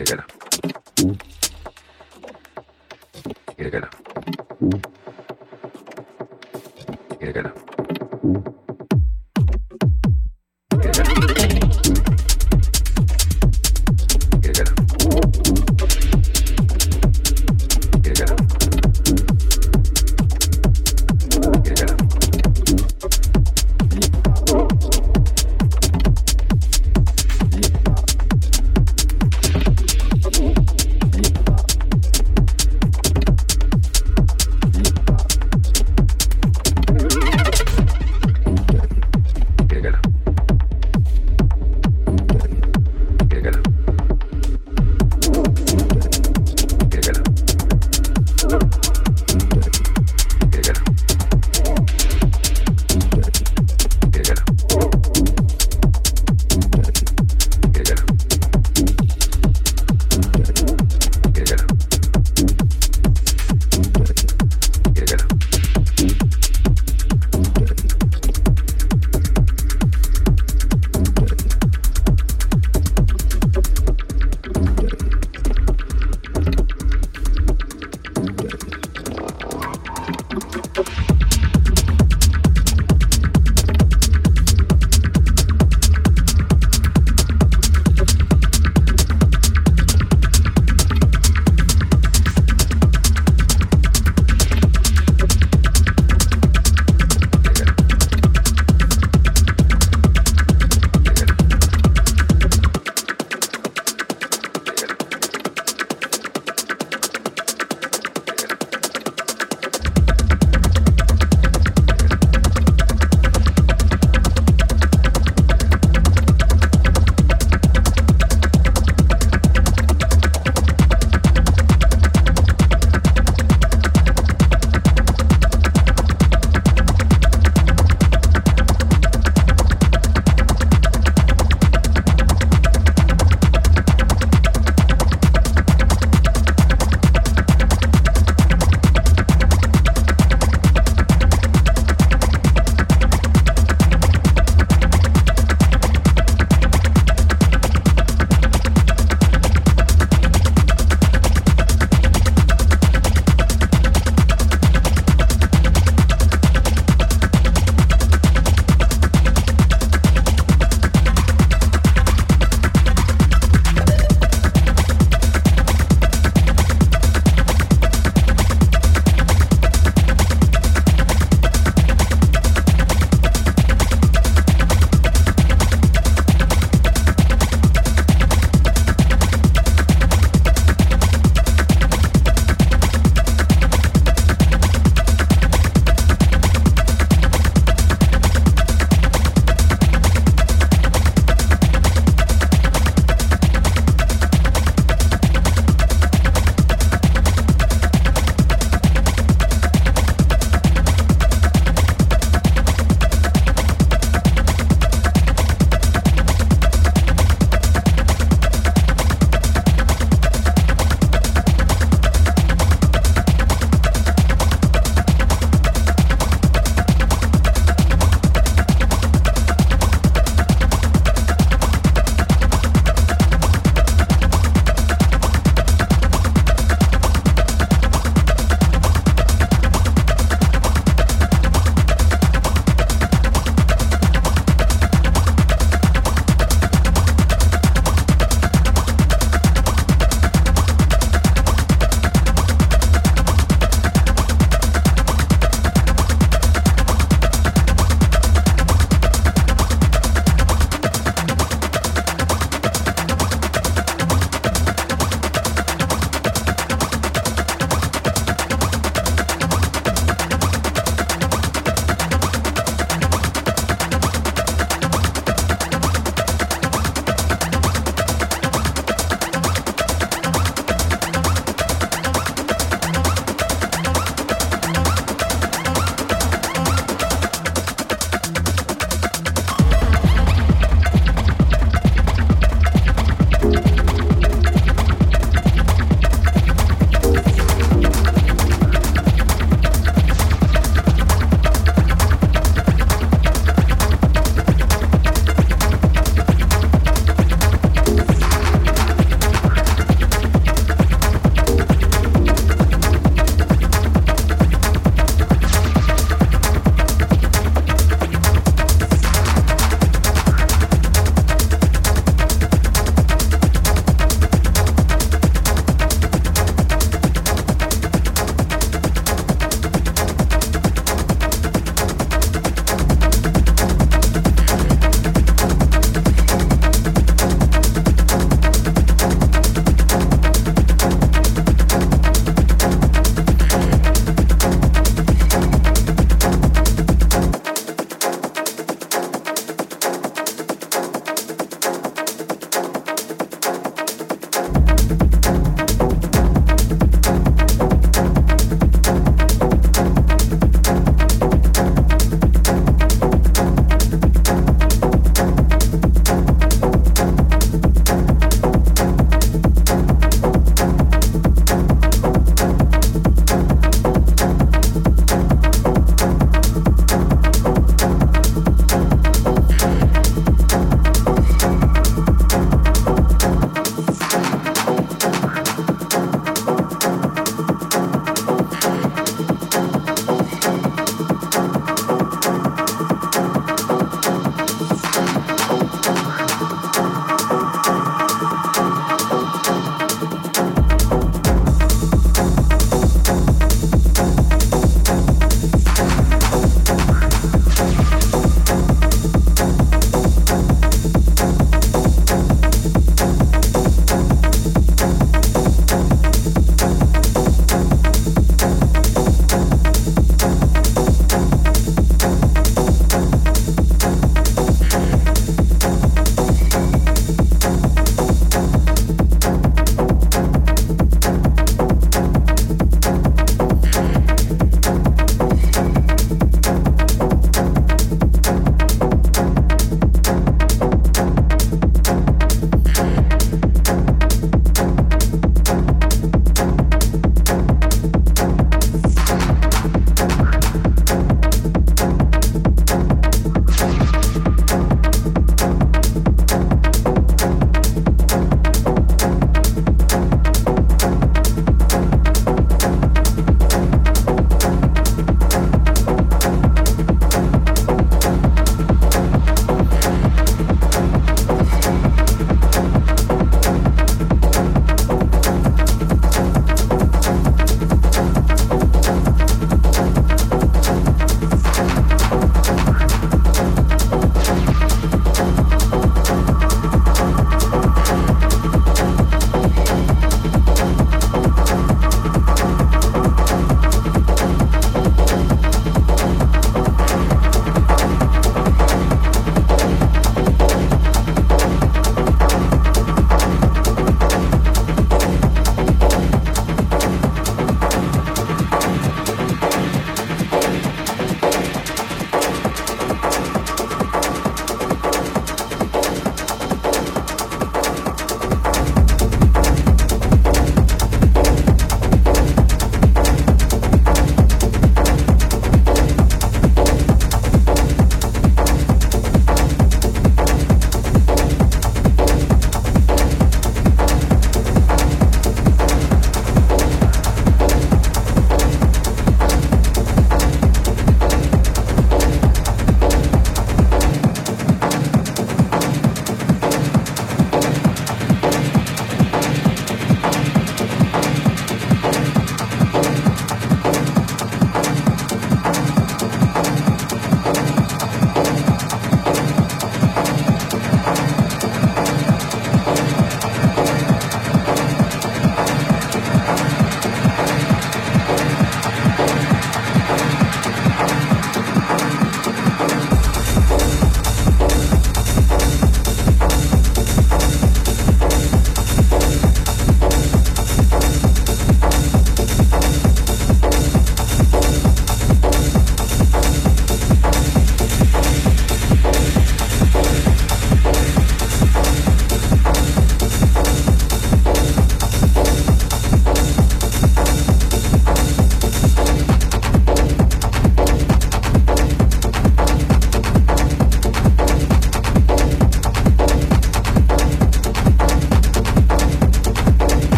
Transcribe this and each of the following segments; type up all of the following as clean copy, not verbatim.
hiragana. Hiragana. Hiragana.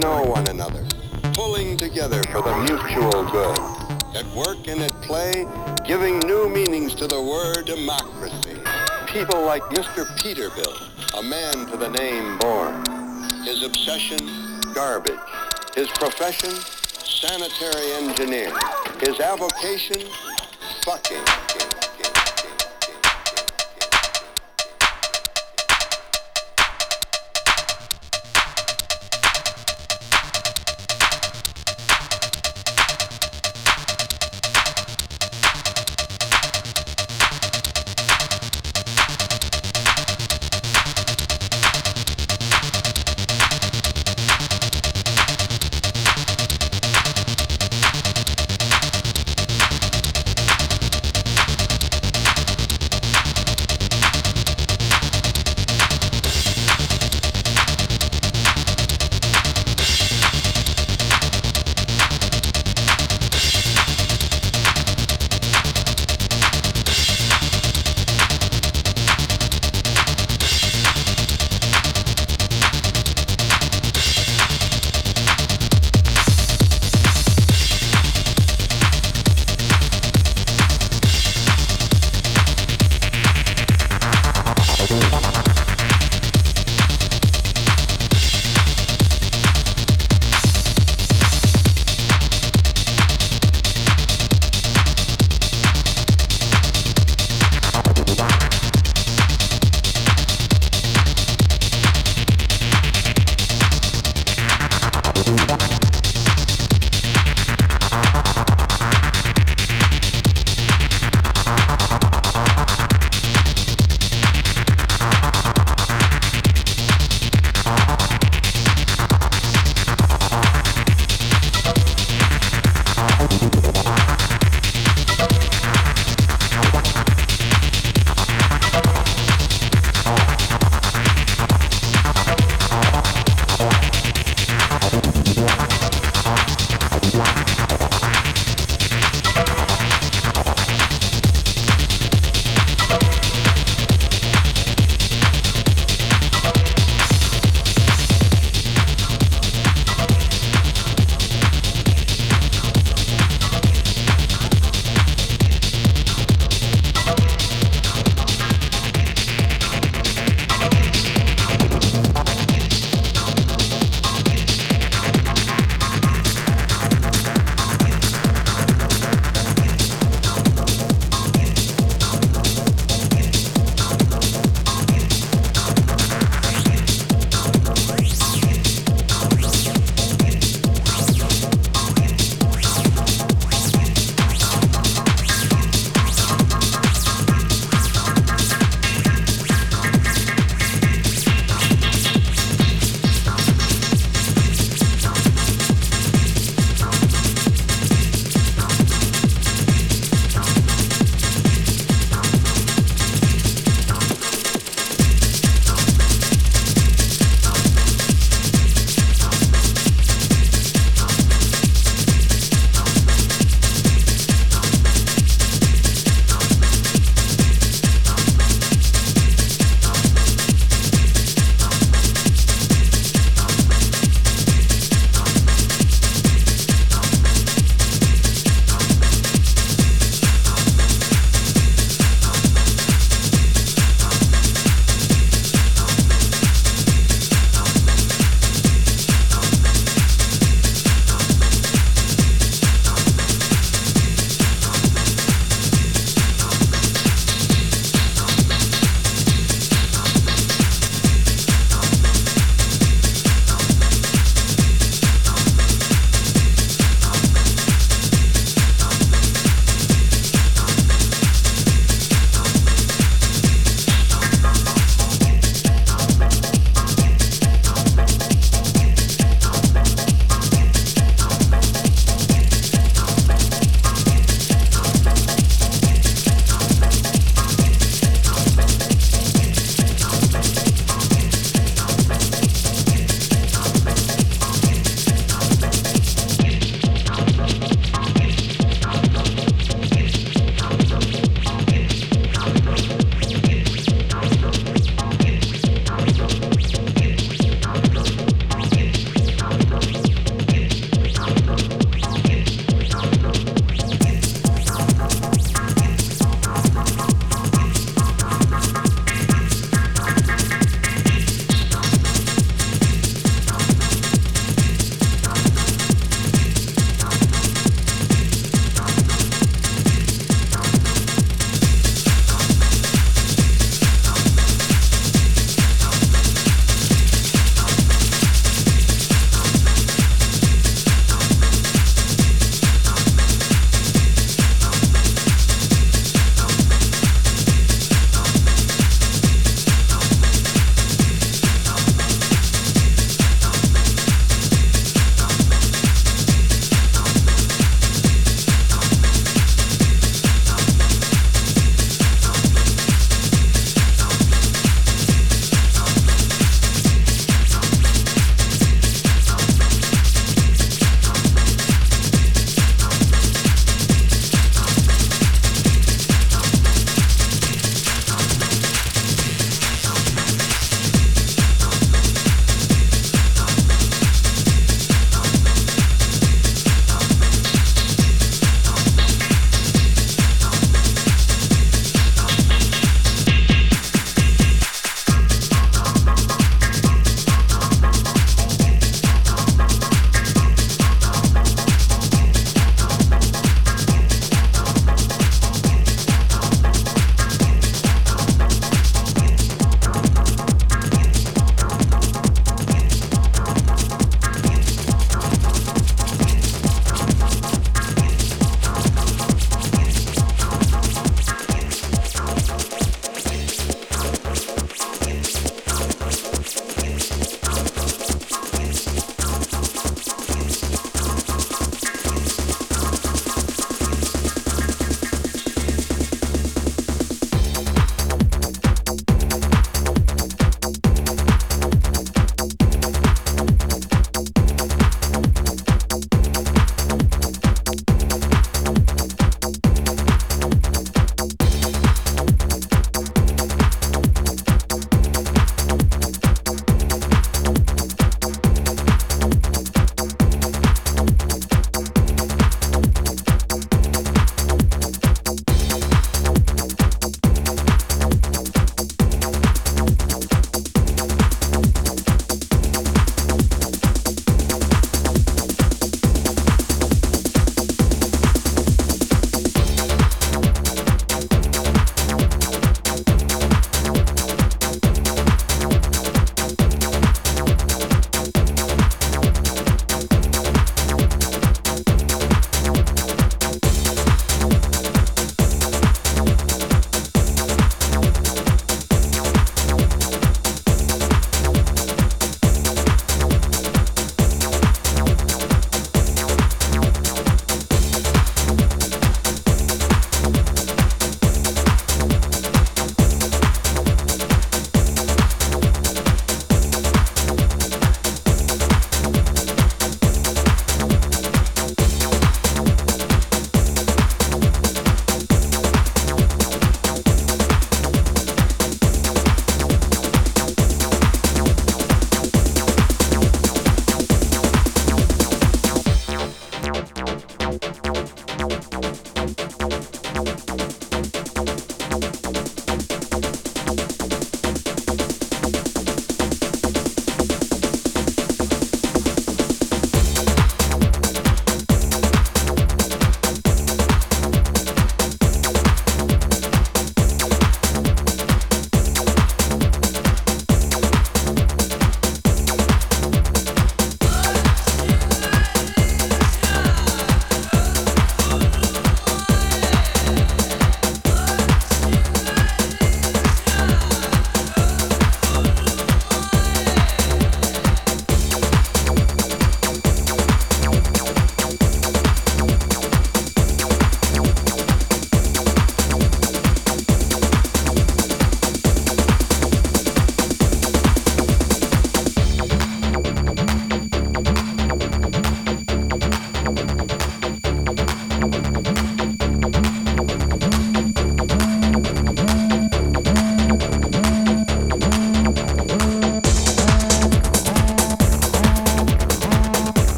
know one another, pulling together for the mutual good. At work and at play, giving new meanings to the word democracy. People like Mr. Peterbilt, a man to the name born. His obsession, garbage. His profession, sanitary engineer. His avocation, fucking.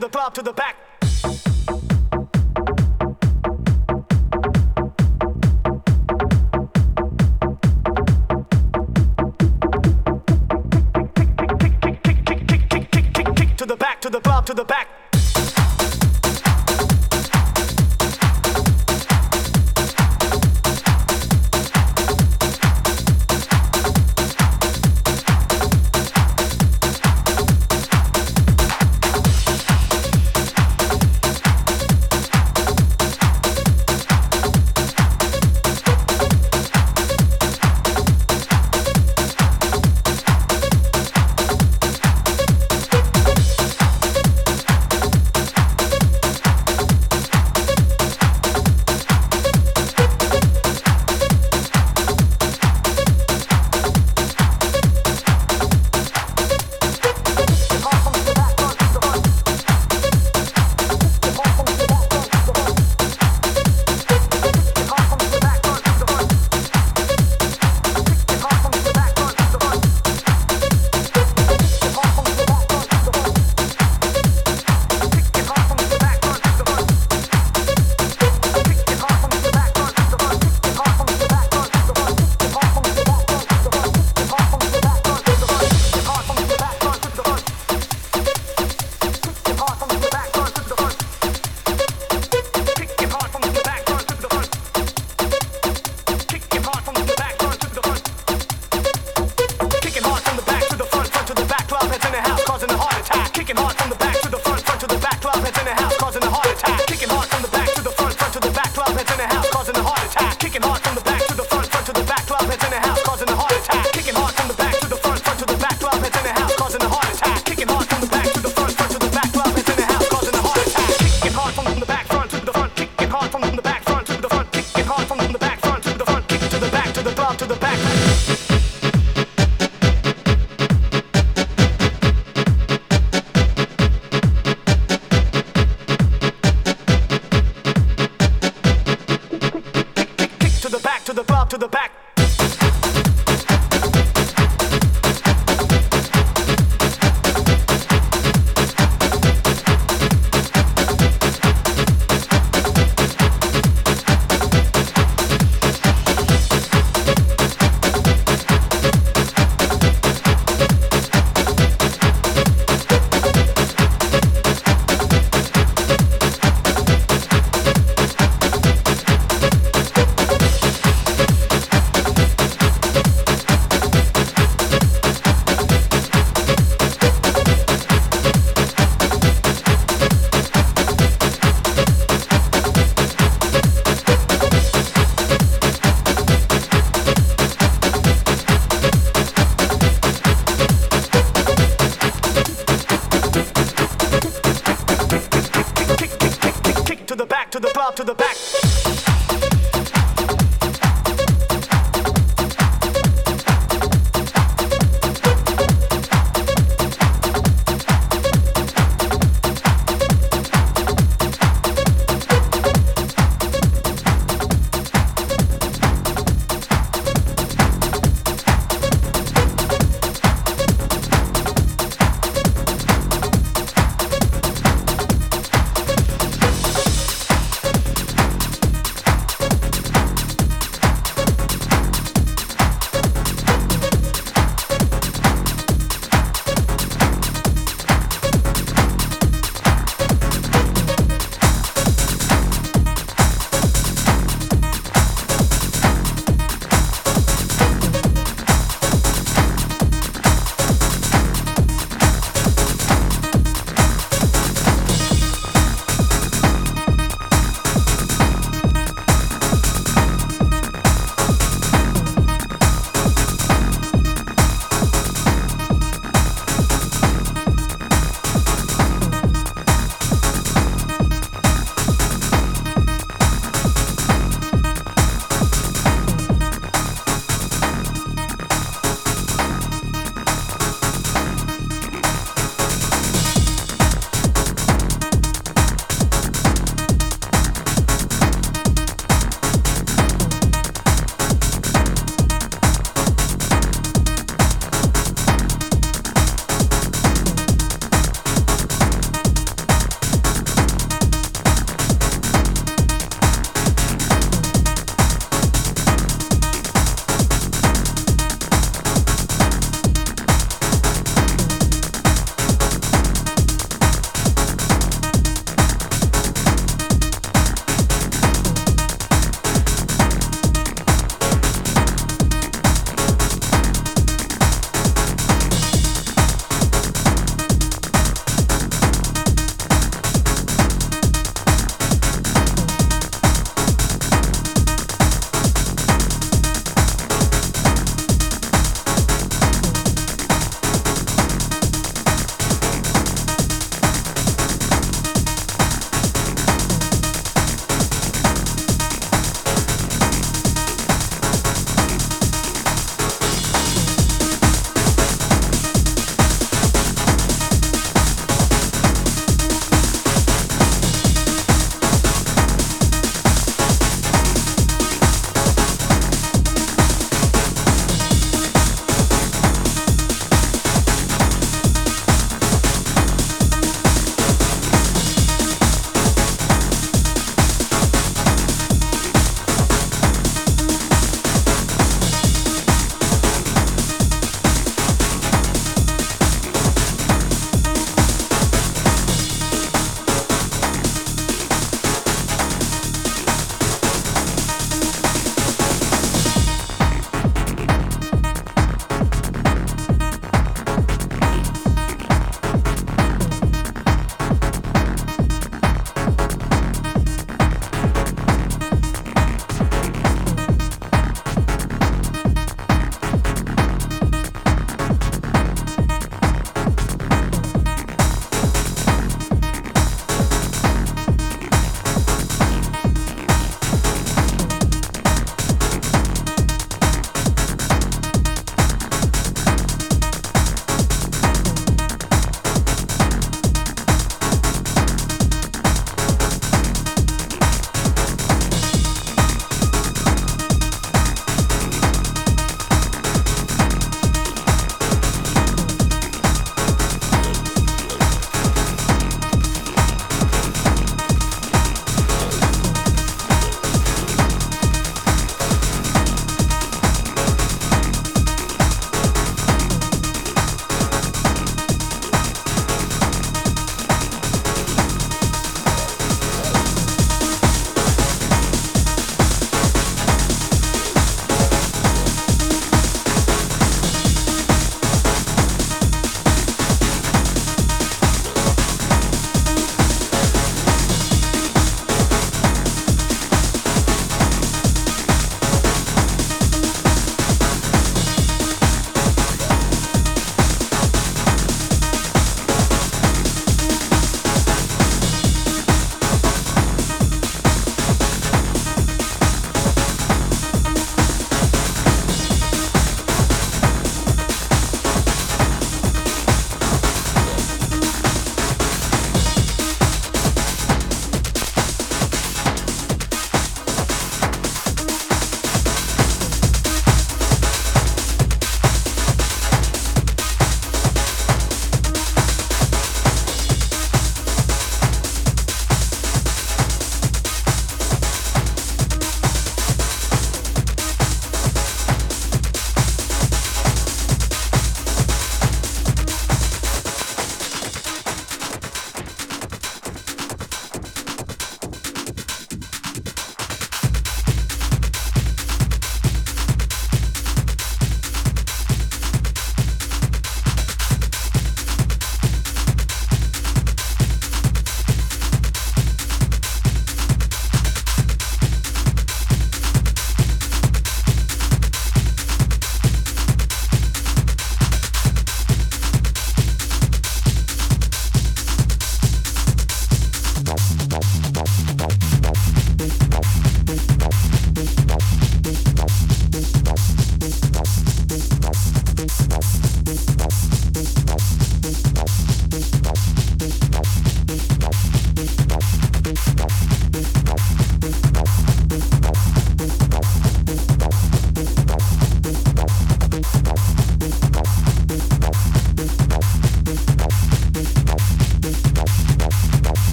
to the club, to the back. To the back, to the club, to the back.